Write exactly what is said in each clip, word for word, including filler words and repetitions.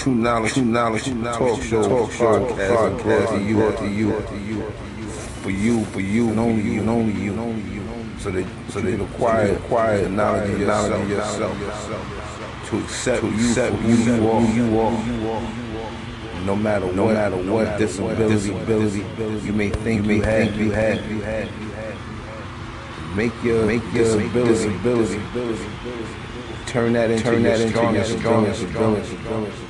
Two Knowledge, Two Knowledge, Talk Show, Talk Show, Podcast, to you, to you, to you, for you, for you, and only you, and only you, and only you, so that so that acquire, acquire knowledge of yourself, to accept you, who you are, you are. No matter no what, matter no what, matter disability, disability, disability, you may think you, you may think you had, you had, you had. Make your make your disability, disability, disability, turn that into turn your that strongest, into your strongest, strongest, strongest, strongest.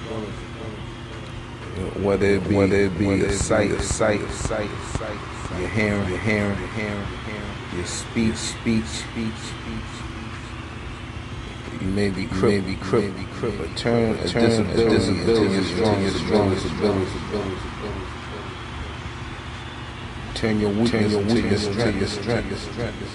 Whether it be whether it be whether your sight, your sight, your sight, your hearing, your hearing, your hearing, your speech, speech, speech, speech. You may be crippled, you may be crippled, you may be crippled, but turn a disability, disability into your strongest ability. Turn your weakness into your strength.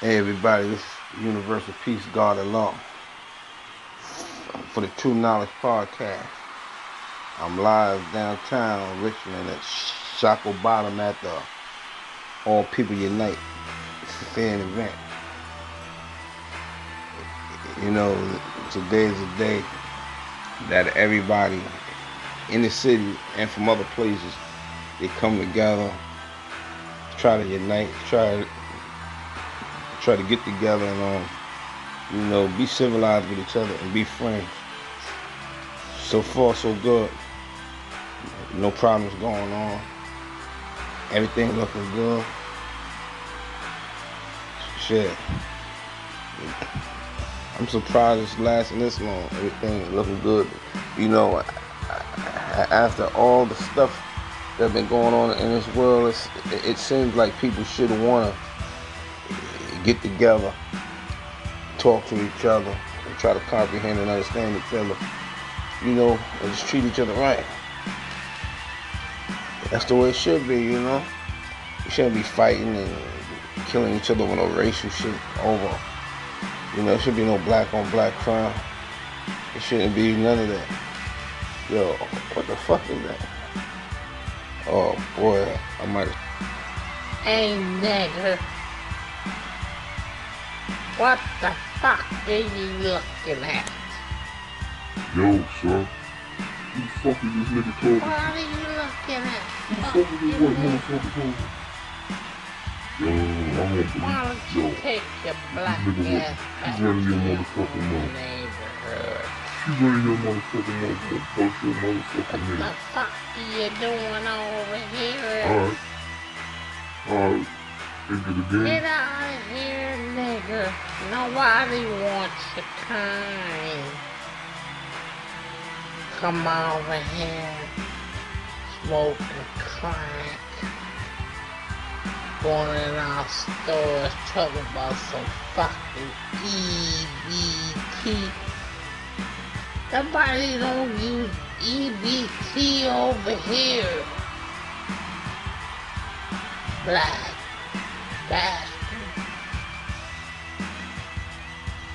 Hey everybody, this is Universal Peace, God Alone for the Two Knowledge Podcast. I'm live downtown Richmond at Shackle Bottom at the All People Unite. It's a fan event. You know, today's a day that everybody in the city and from other places, they come together, try to unite, try, try to get together and, um, you know, be civilized with each other and be friends. So far, so good. No problems going on. Everything looking good. Shit. I'm surprised it's lasting this long. Everything looking good. You know, I, I, after all the stuff that's been going on in this world, it's, it, it seems like people should want to get together, talk to each other, and try to comprehend and understand each other. You know, and just treat each other right. That's the way it should be, you know. You shouldn't be fighting and killing each other with no racial shit over. You know, it should be no black on black crime. It shouldn't be none of that. Yo, what the fuck is that? Oh boy, I might have. Hey nigga, what the fuck are you looking at? Yo, sir. Who the fuck is this nigga talking to? What are you looking at? Who the fuck is this white motherfucker talking to? Yo, I want to be. Yo, take your black ass back to your motherfucking neighborhood. She's running your motherfucking motherfucking motherfucking nigga. What the fuck are you doing over here? Alright. Alright. Into the game. Get out of here, nigga. Nobody wants your kind. Come over here, smoke a crack, going in our stores, talking about some fucking E B T. Nobody don't use E B T over here. Black bastard.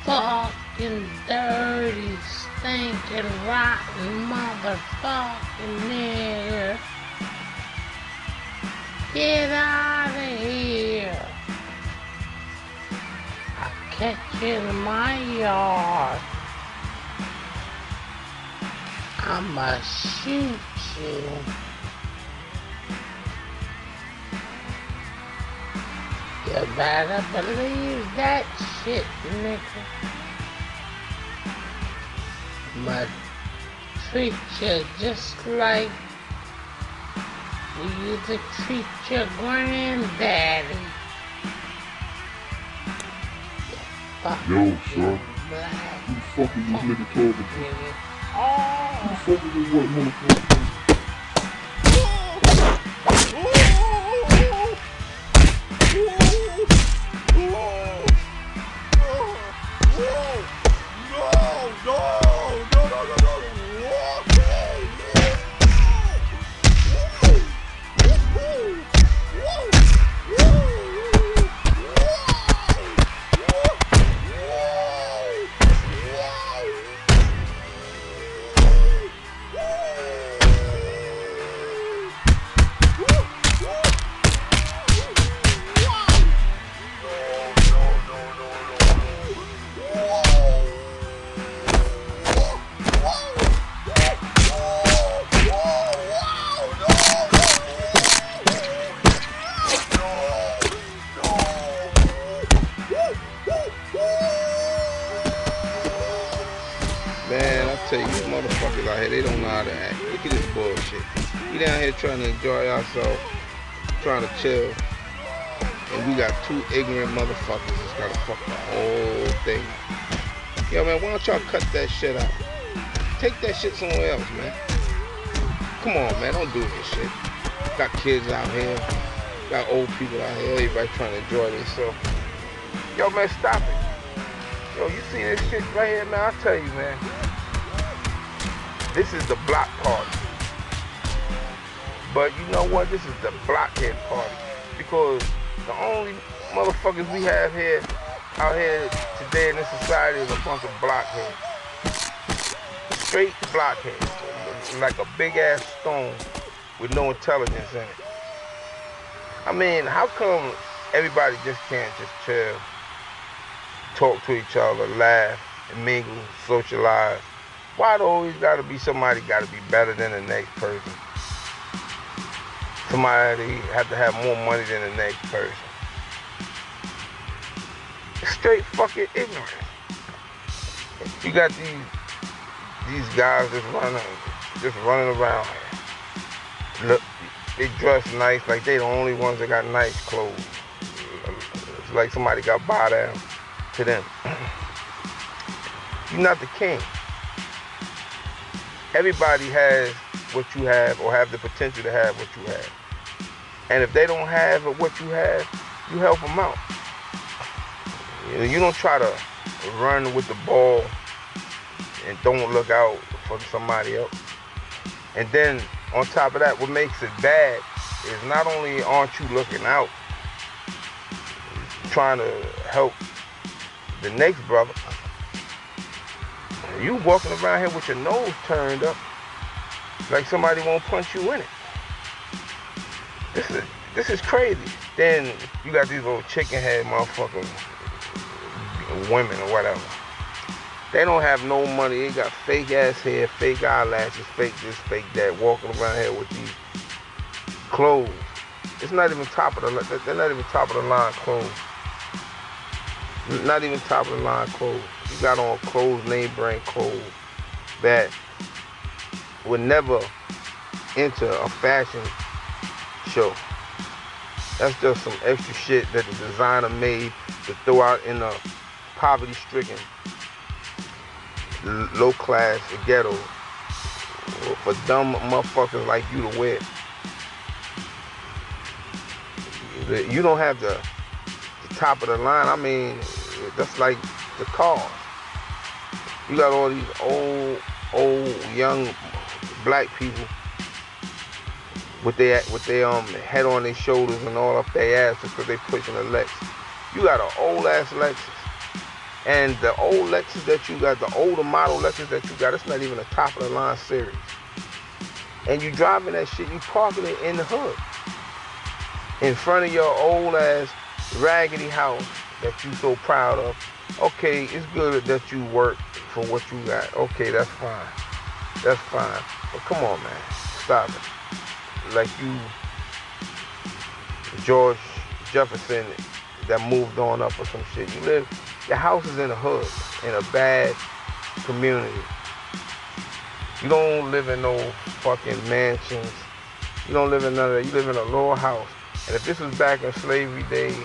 Fucking dirty, stinking, rotten motherfucking nigga. Get out of here. I'll catch you in my yard. I'ma shoot you. You better believe that shit, nigga. But treat you just like you used to treat your granddaddy. Yo, sir. Who the fuck is this nigga talking to? Who the fuck is this white motherfucker? bullshit. We down here trying to enjoy ourselves, trying to chill, and we got two ignorant motherfuckers that's gotta fuck the whole thing. Yo, man, why don't y'all cut that shit out? Take that shit somewhere else, man. Come on, man, don't do this shit. Got kids out here, got old people out here, everybody trying to enjoy themselves. Yo, man, stop it. Yo, you see this shit right here, man, I tell you, man. This is the block party. But you know what? This is the blockhead party. Because the only motherfuckers we have here, out here today in this society, is a bunch of blockheads. Straight blockheads. Like a big ass stone with no intelligence in it. I mean, how come everybody just can't just chill, talk to each other, laugh, and mingle, socialize? Why do always gotta be somebody gotta be better than the next person? Somebody have to have more money than the next person? Straight fucking ignorant. You got these these guys just running, just running around. Look, they dress nice, like they the only ones that got nice clothes. It's like somebody got bought down to them. You're not the king. Everybody has what you have or have the potential to have what you have. And if they don't have what you have, you help them out. You don't try to run with the ball and don't look out for somebody else. And then on top of that, what makes it bad is not only aren't you looking out, trying to help the next brother, you walking around here with your nose turned up like somebody won't punch you in it. This is this is crazy. Then you got these little chicken head motherfuckers, women or whatever. They don't have no money. They got fake ass hair, fake eyelashes, fake this, fake that, walking around here with these clothes. It's not even top of the they're not even top of the line clothes. Not even top of the line clothes. You got on clothes, name brand clothes that would never enter a fashion show. That's just some extra shit that the designer made to throw out in a poverty-stricken, low-class ghetto for dumb motherfuckers like you to wear. You don't have the, the top of the line. I mean, that's like the cars. You got all these old, old, young black people with their with their um head on their shoulders and all up their asses because they pushing a Lexus. You got an old ass Lexus, and the old Lexus that you got, the older model Lexus that you got, it's not even a top of the line series. And you driving that shit, you parking it in the hood, in front of your old ass raggedy house that you so proud of. Okay, it's good that you work for what you got. Okay, that's fine. That's fine. But come on, man. Stop it. Like you, George Jefferson, that moved on up or some shit. You live, your house is in a hood, in a bad community. You don't live in no fucking mansions. You don't live in none of that. You live in a little house. And if this was back in slavery days,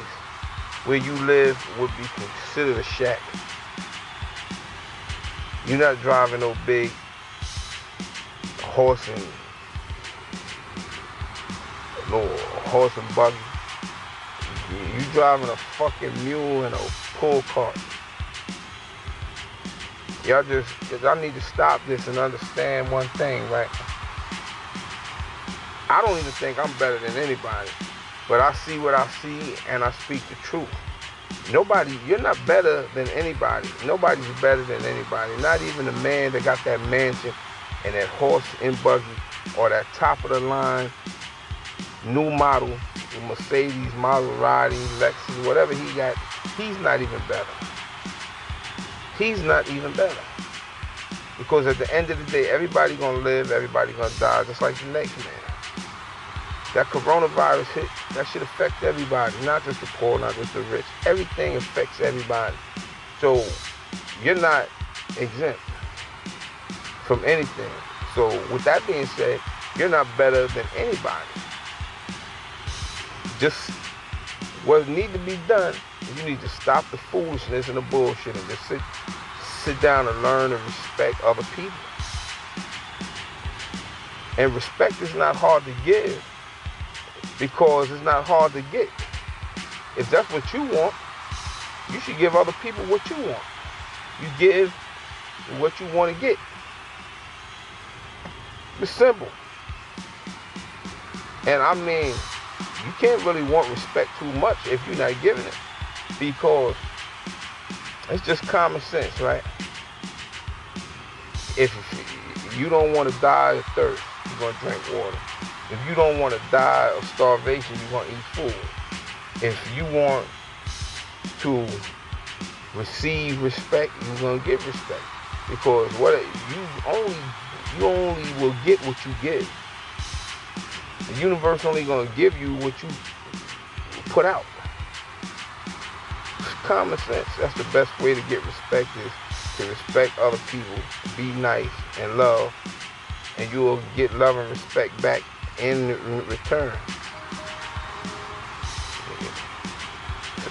where you live would be considered a shack. You're not driving no big horse and no horse and buggy. You driving a fucking mule and a pull cart. Y'all just, y'all need to stop this and understand one thing, right? I don't even think I'm better than anybody. But I see what I see, and I speak the truth. Nobody, you're not better than anybody. Nobody's better than anybody. Not even the man that got that mansion and that horse and buggy or that top-of-the-line new model, the Mercedes, Maserati, Lexus, whatever he got, he's not even better. He's not even better. Because at the end of the day, everybody gonna live, everybody gonna die, just like the next man. That coronavirus hit, that shit affects everybody, not just the poor, not just the rich. Everything affects everybody. So you're not exempt from anything. So with that being said, You're not better than anybody. Just what needs to be done, you need to stop the foolishness and the bullshit and just sit sit down and learn and respect other people. And respect is not hard to give because it's not hard to get. If that's what you want, you should give other people what you want. You give what you want to get. It's simple. And I mean, you can't really want respect too much if you're not giving it, because it's just common sense, right? If you don't want to die of thirst, you're going to drink water. If you don't want to die of starvation, you're going to eat food. If you want to receive respect, you're going to give respect. Because what you only you only will get what you give. The universe only going to give you what you put out. It's common sense. That's the best way to get respect, is to respect other people, be nice and love, and you will get love and respect back in return.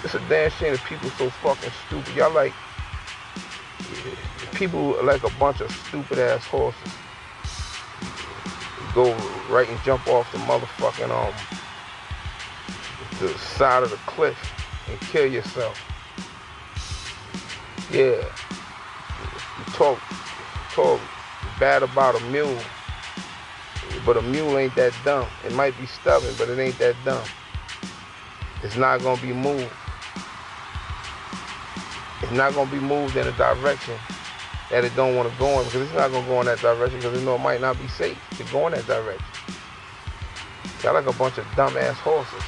It's a damn shame that people so fucking stupid. Y'all like, people like a bunch of stupid ass horses. Go right and jump off the motherfucking, um, the side of the cliff and kill yourself. Yeah. You talk, talk bad about a mule, but a mule ain't that dumb. It might be stubborn, but it ain't that dumb. It's not going to be moved. It's not going to be moved in a direction that it don't want to go in, because it's not going to go in that direction because it know it might not be safe to go in that direction. Y'all like a bunch of dumbass horses.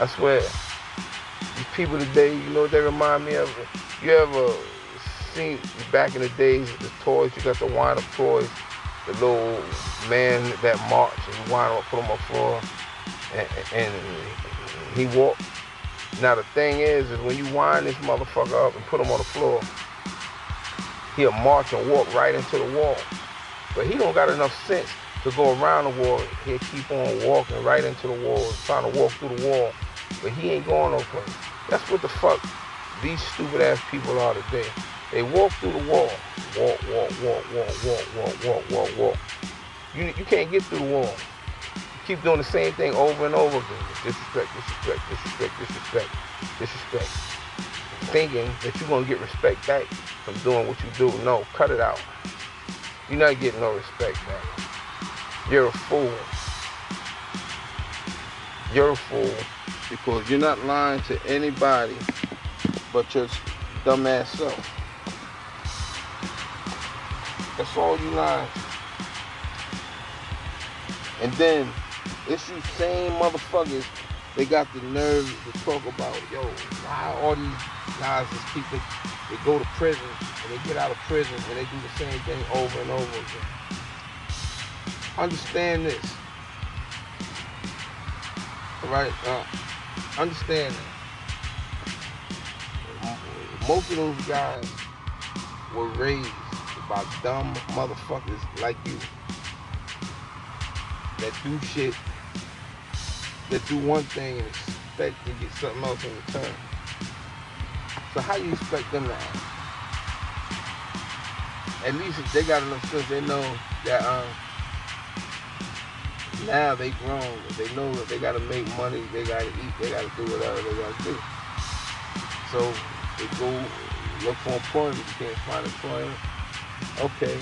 I swear, these people today, you know what they remind me of? You ever seen back in the days, the toys, you got the wind-up toys, the little man that marched and you wind up, put him on the floor, and, and he walked. Now the thing is, is when you wind this motherfucker up and put him on the floor, he'll march and walk right into the wall. But he don't got enough sense to go around the wall. He'll keep on walking right into the wall, trying to walk through the wall. But he ain't going no place. That's what the fuck these stupid ass people are today. They walk through the wall. Walk, walk, walk, walk, walk, walk, walk, walk, walk. You, you can't get through the wall. You keep doing the same thing over and over again. Disrespect, disrespect, disrespect, disrespect, disrespect. Thinking that you're going to get respect back from doing what you do. No, cut it out. You're not getting no respect back. You're a fool. You're a fool because you're not lying to anybody but your dumbass self. That's all you lying to. And then it's you same motherfuckers, they got the nerve to talk about, yo, why all these guys just keep it, they go to prison and they get out of prison and they do the same thing over and over again. Understand this. Alright, uh, understand that. Most of those guys were raised by dumb motherfuckers like you. That do shit, that do one thing and expect to get something else in return. So how you expect them to act? At least if they got enough sense, they know that um, now they grown. They know that they gotta make money, they gotta eat, they gotta do whatever they gotta do. So they go look for employment, you can't find employment. Okay.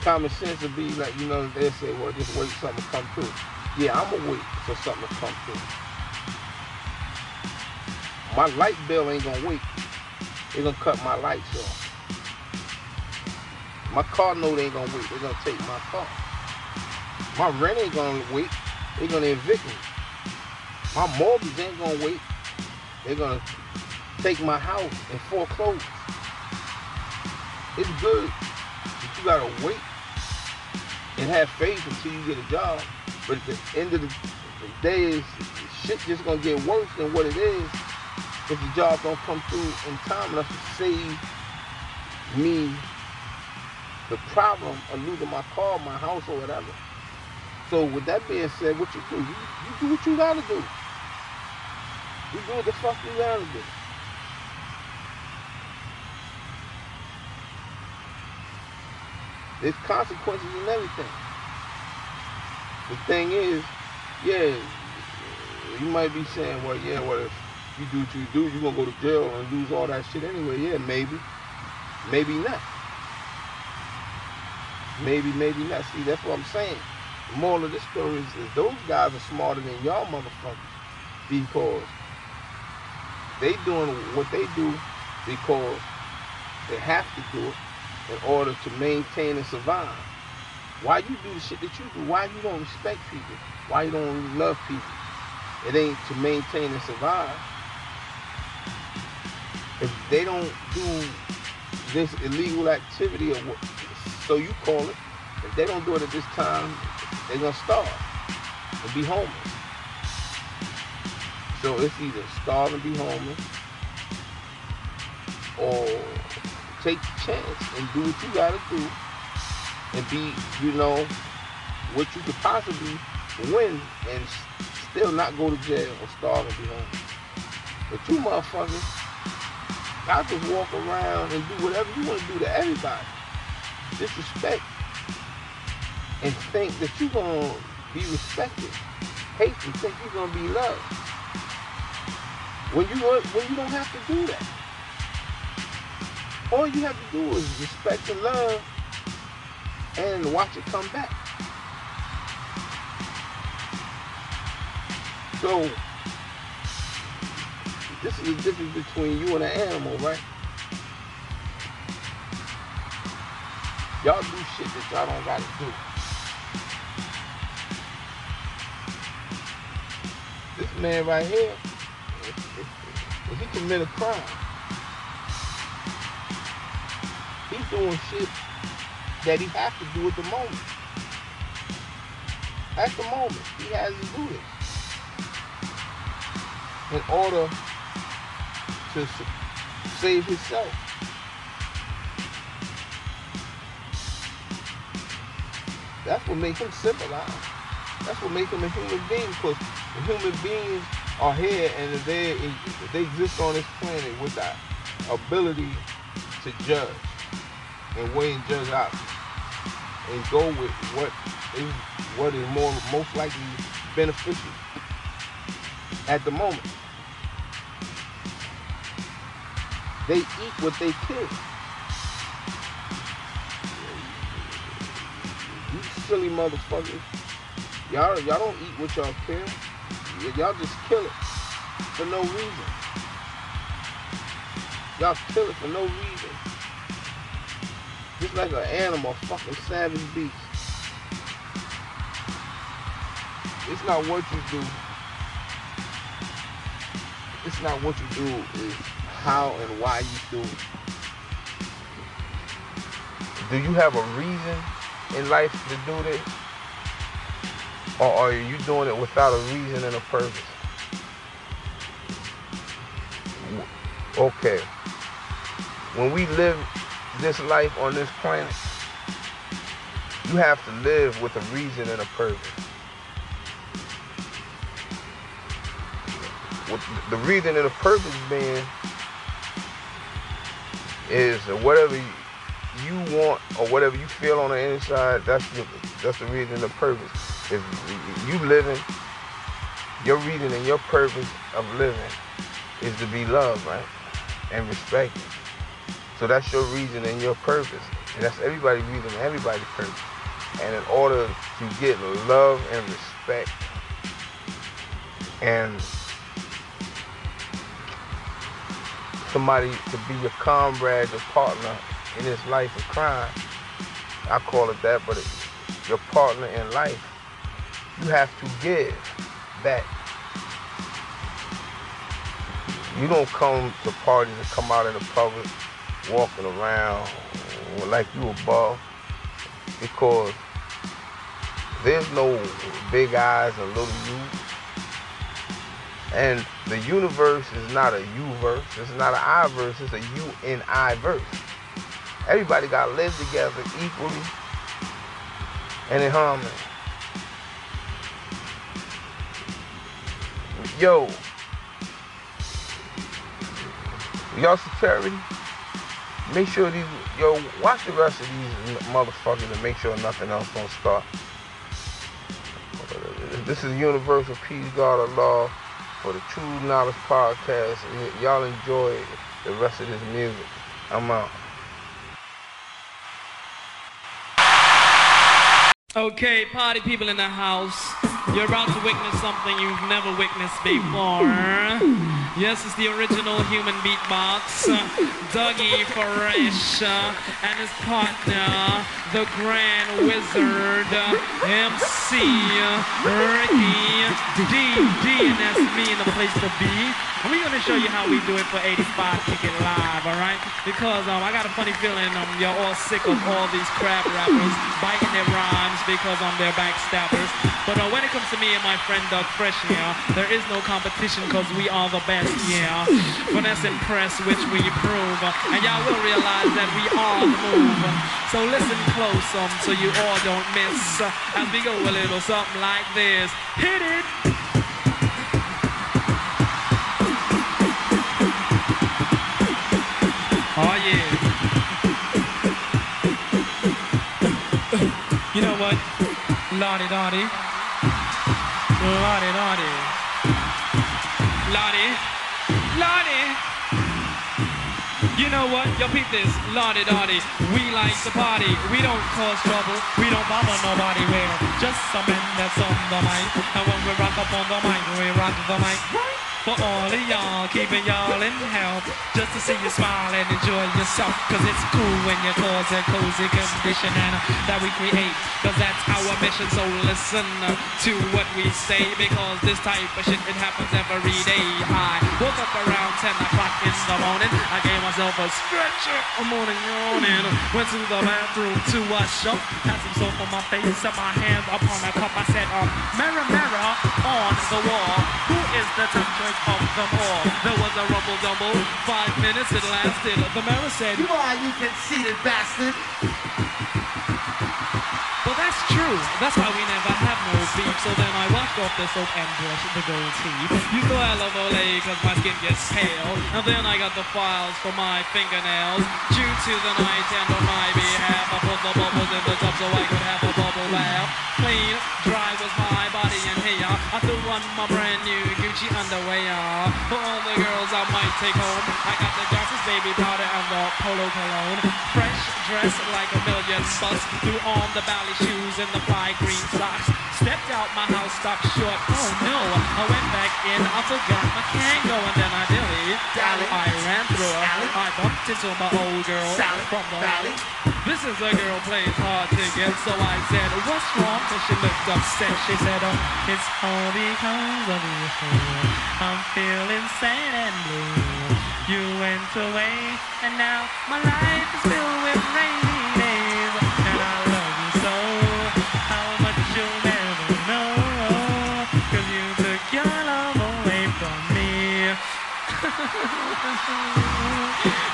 Common sense would be like, you know, they say, well, just wait for something to come through. Yeah, I'm going to wait for something to come through. My light bill ain't going to wait. They're going to cut my lights off. My car note ain't going to wait. They're going to take my car. My rent ain't going to wait. They're going to evict me. My mortgage ain't going to wait. They're going to take my house and foreclose. It's good. But you got to wait and have faith until you get a job. But at the end of the day, is shit just gonna get worse than what it is if the job don't come through in time enough to save me the problem of losing my car, my house, or whatever. So with that being said, what you do? You, you do what you gotta do. You do what the fuck you gotta do. There's consequences in everything. The thing is, yeah, you might be saying, well, yeah, well, if you do what you do, you're going to go to jail and lose all that shit anyway. Yeah, maybe. Maybe not. Maybe, maybe not. See, that's what I'm saying. The moral of this story is that those guys are smarter than y'all motherfuckers because they doing what they do because they have to do it in order to maintain and survive. Why you do the shit that you do, why you don't respect people, why you don't love people, it ain't to maintain and survive. If they don't do this illegal activity, or what, so you call it, if they don't do it at this time, they're going to starve and be homeless. So it's either starve and be homeless, or take the chance and do what you got to do, and be, you know, what you could possibly win and still not go to jail or starve and be homeless. But you motherfuckers, I just walk around and do whatever you want to do to everybody. Disrespect. And think that you're going to be respected. Hate and think you're going to be loved. When you, when you don't have to do that. All you have to do is respect and love and watch it come back. So, this is the difference between you and an animal, right? Y'all do shit that y'all don't gotta do. This man right here, if he commit a crime, he's doing shit that he has to do at the moment. At the moment, he has to do this in order to save himself. That's what makes him civilized. That's what makes him a human being, because human beings are here and they, they exist on this planet with the ability to judge and weigh and judge out, and go with what is what is more most likely beneficial at the moment. They eat what they kill. You silly motherfuckers! Y'all y'all don't eat what y'all kill. Y'all just kill it for no reason. Y'all kill it for no reason. Just like an animal, a fucking savage beast. It's not what you do. It's not what you do, it's how and why you do it. Do you have a reason in life to do this? Or are you doing it without a reason and a purpose? Okay. When we live this life on this planet, you have to live with a reason and a purpose. The reason and the purpose being is whatever you want or whatever you feel on the inside, that's the, that's the reason and the purpose. If you living, your reason and your purpose of living is to be loved, right? And respected. So that's your reason and your purpose. And that's everybody's reason and everybody's purpose. And in order to get love and respect and somebody to be your comrade, your partner in this life of crime, I call it that, but it's your partner in life, you have to give back. You don't come to parties and come out in the public walking around like you above, because there's no big eyes and little you. And the universe is not a U-verse, it's not an I-verse, it's a U N I-verse. Everybody got to live together equally and in harmony. Yo, y'all security, make sure these, yo, watch the rest of these motherfuckers and make sure nothing else don't start. This is Universal Peace, God Alone for the Two Knowledge Podcast. And y'all enjoy the rest of this music. I'm out. Okay, party people in the house, you're about to witness something you've never witnessed before. Yes, it's the original human beatbox, Dougie Fresh, and his partner, the Grand Wizard, M C Ricky D. D, and that's me in the place to be. And we're going to show you how we do it for eighty-five Ticket Live, all right? Because um, I got a funny feeling um, you're all sick of all these crap rappers biting their rhymes because um, they're backstabbers. But uh, when it comes to me and my friend Doug Fresh, yeah, there is no competition because we are the best, yeah. Finesse and press, which we prove. And y'all will realize that we all move. So listen close um, so you all don't miss. As we go a little something like this. Hit it! Oh yeah. You know what? Lottie Dottie. Lottie Dottie. Lottie. Lottie. You know what? Yo, peep this. Lottie Dottie. We like to party. We don't cause trouble. We don't bother nobody. We're just some men that's on the mic. And when we rock up on the mic, we rock the mic. For all of y'all, keeping y'all in health. Just to see you smile and enjoy yourself. Cause it's cool when you cause a cozy condition and uh, that we create. Cause that's our mission. So listen uh, to what we say. Because this type of shit, it happens every day. I woke up around ten o'clock in the morning. I gave myself a stretcher. A morning yawning. Went to the bathroom to wash up. Had some soap on my face. Set my hands upon my cup. I said, um, mirror, mirror on the wall. Who is the top choice of them all? There was a rumble dumble. Five minutes it lasted. The mirror said, "You are, you conceited bastard." Well, that's true. That's why we never have no beef. So then I washed off the soap and brushed the gold teeth. You know I love Olay because my skin gets pale. And then I got the files for my fingernails. Due to the night and on my behalf, I put the bubbles in the tub so I could have a bubble bath. Clean, dry was my body and hair. I threw on my brand new Gucci underwear. For all the girls I might take home, I got the Johnson's baby powder and the polo cologne. Fresh dressed like a million bucks. Threw on the ballet shoes and the fly green socks. Stepped out my house, stopped short. Oh no, I went back in, I forgot my Kango. And then I dilly, Dally. I ran through her. I bumped into my old girl Sally from the valley. This is a girl plays hard to get. So I said, "What's wrong?" And she looked upset. She said, "Oh, it's all because of you. I'm feeling sad and blue. You went away and now my life is filled with rainy days. And I love you so, how much you'll never know. Cause you took your love away from me."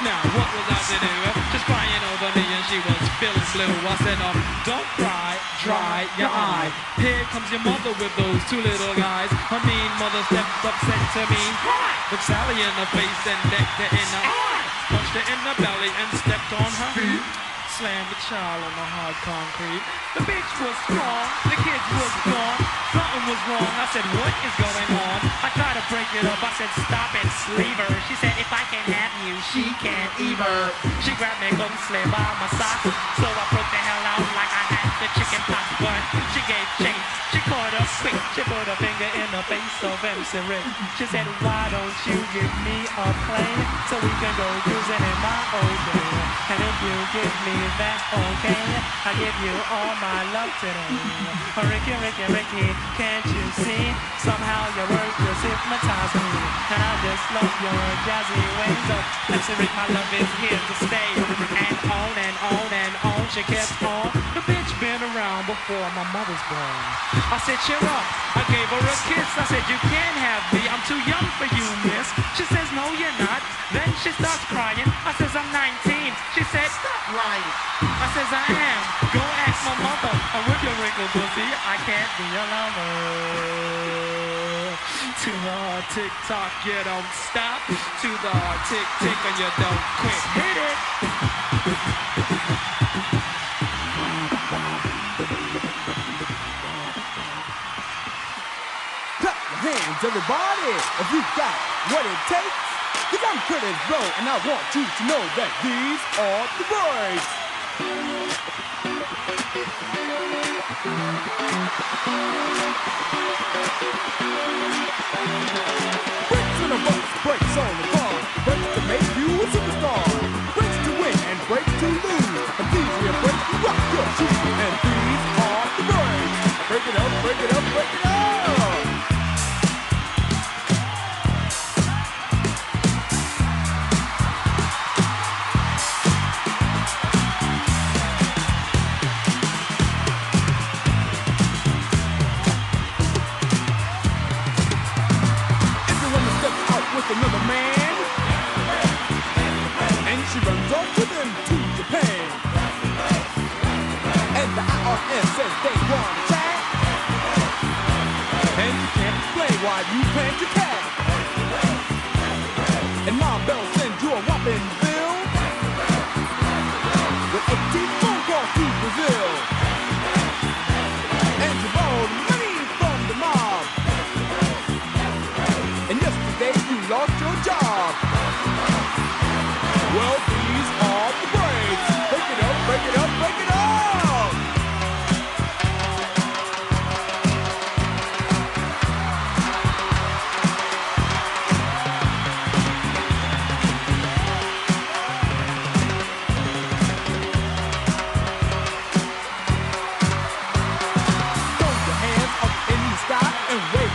Now what was I to do? Just crying over me and she was feeling blue. I said, um, "Don't cry, dry your eye. Here comes your mother with those two little guys." Her mean mother stepped up, said to me, "Look Sally in the face and decked her in the eye. Punched her in the belly and stepped on her feet. Slammed the child on the hard concrete. The bitch was strong, the kids was gone. Something was wrong." I said, "What is going on?" I tried to break it up. I said, "Stop it, leave her." She said, "If I can't have you, she can't either." She grabbed me and slammed by my sock. So I broke the hell out like I had the chicken pox. But she gave chase. She caught up quick. She put her finger in the face of M C Rick. She said, "Why don't you give me a plane so we can go cruising in my old day? And if you give me that okay, I give you all my love today. Ricky, Ricky, Ricky, can't you see? Somehow your words just hypnotize me. And I just love your jazzy ways. So M C Rick, my love is here to stay." And on and on and on she kept on. The bitch been around before my mother's born. I said, "Cheer up." I gave her a kiss. I said, "You can't have me. I'm too young for you, miss." She says, "No, you're not. Then she starts crying. I says, I'm nineteen. She said, stop lying. I says, I am. Go ask my mother. I'm with your wrinkle pussy. I can't be your lover. To the hard tick-tock, you don't stop. To the hard tick-tick and you don't quit. Hit it. Clap your hands, everybody, if you got what it takes. Cause I'm pretty bro, and I want you to know that these are the boys. Breaks on the bus, breaks on the car, breaks to make you a superstar. Breaks to win and breaks to lose. And these are your breaks to rock your shoes. And these are the boys. Break it up, break it up, break it up. Another man, and she runs off with him to Japan. And the I R S says they want a chat, and you can't explain why you can't your cat. And Mom Bell sends you a whopping bill with eighteen phone calls to Brazil, and you borrowed money from the mob. And yesterday you lost your job. Well, these are the breaks. Break it up, break it up, break it up. Throw your hands up in the sky and wave around.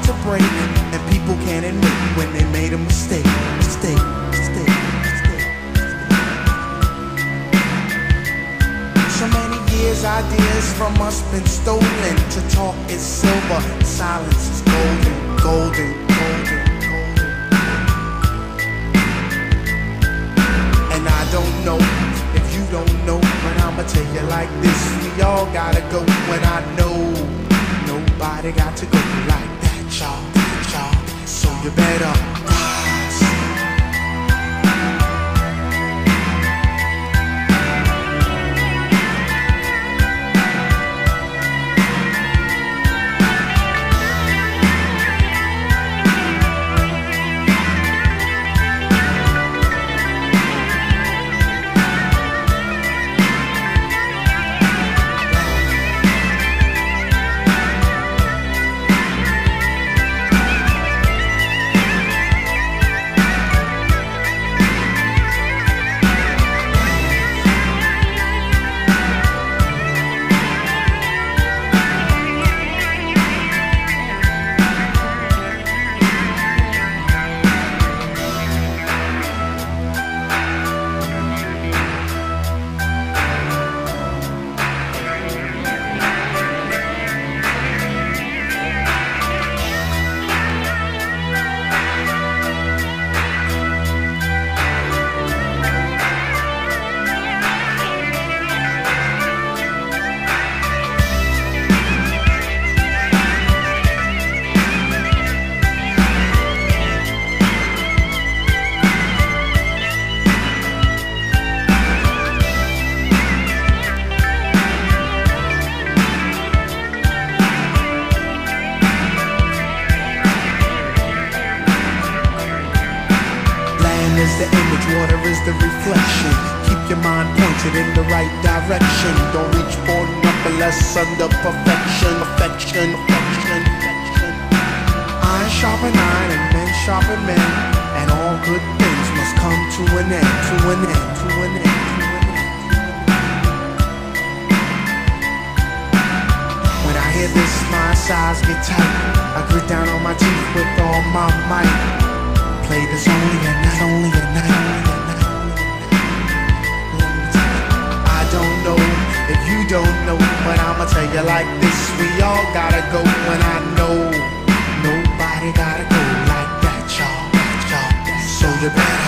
hard to break, and people can't admit when they made a mistake. Mistake, mistake, mistake, mistake. So many years, ideas from us been stolen. To talk is silver, silence is golden, golden, golden, golden. And I don't know if you don't know, but I'ma tell you like this: we all gotta go. When I know nobody got to go like that, y'all, that, y'all. So you better rise. Under perfection, affection, affection, affection. Iron sharpen iron and men sharpen men, and all good things must come to an end, to an end, to an end, to an end. When I hear this, my sides get tight. I grit down on my teeth with all my might. Play this only a night, only a night, only a night. I don't know if you don't know, but I'ma tell you like this: we all gotta go. When I know nobody gotta go like that, y'all, that, y'all, that, so you better.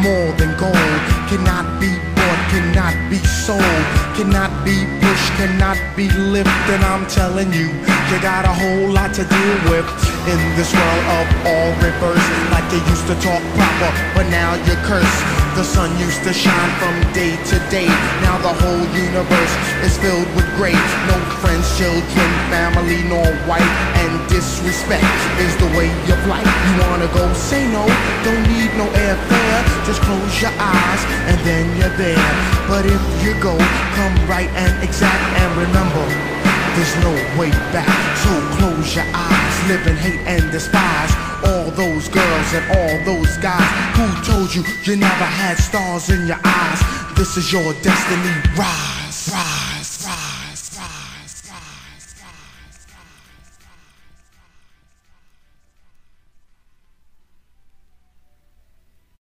More than gold cannot be bought, cannot be sold, cannot be pushed, cannot be lifted. I'm telling you, you got a whole lot to deal with in this world of all rivers. Like you used to talk proper, but now you curse. The sun used to shine from day to day, now the whole universe is filled with gray. No friends, children, family, nor wife, and disrespect is the way of life. You wanna go, say no, don't need no airfare. Just close your eyes and then you're there. But if you go, come right and exact, and remember, there's no way back. So close your eyes, live and hate and despise all those girls and all those guys who told you you never had stars in your eyes. This is your destiny, rise, rise.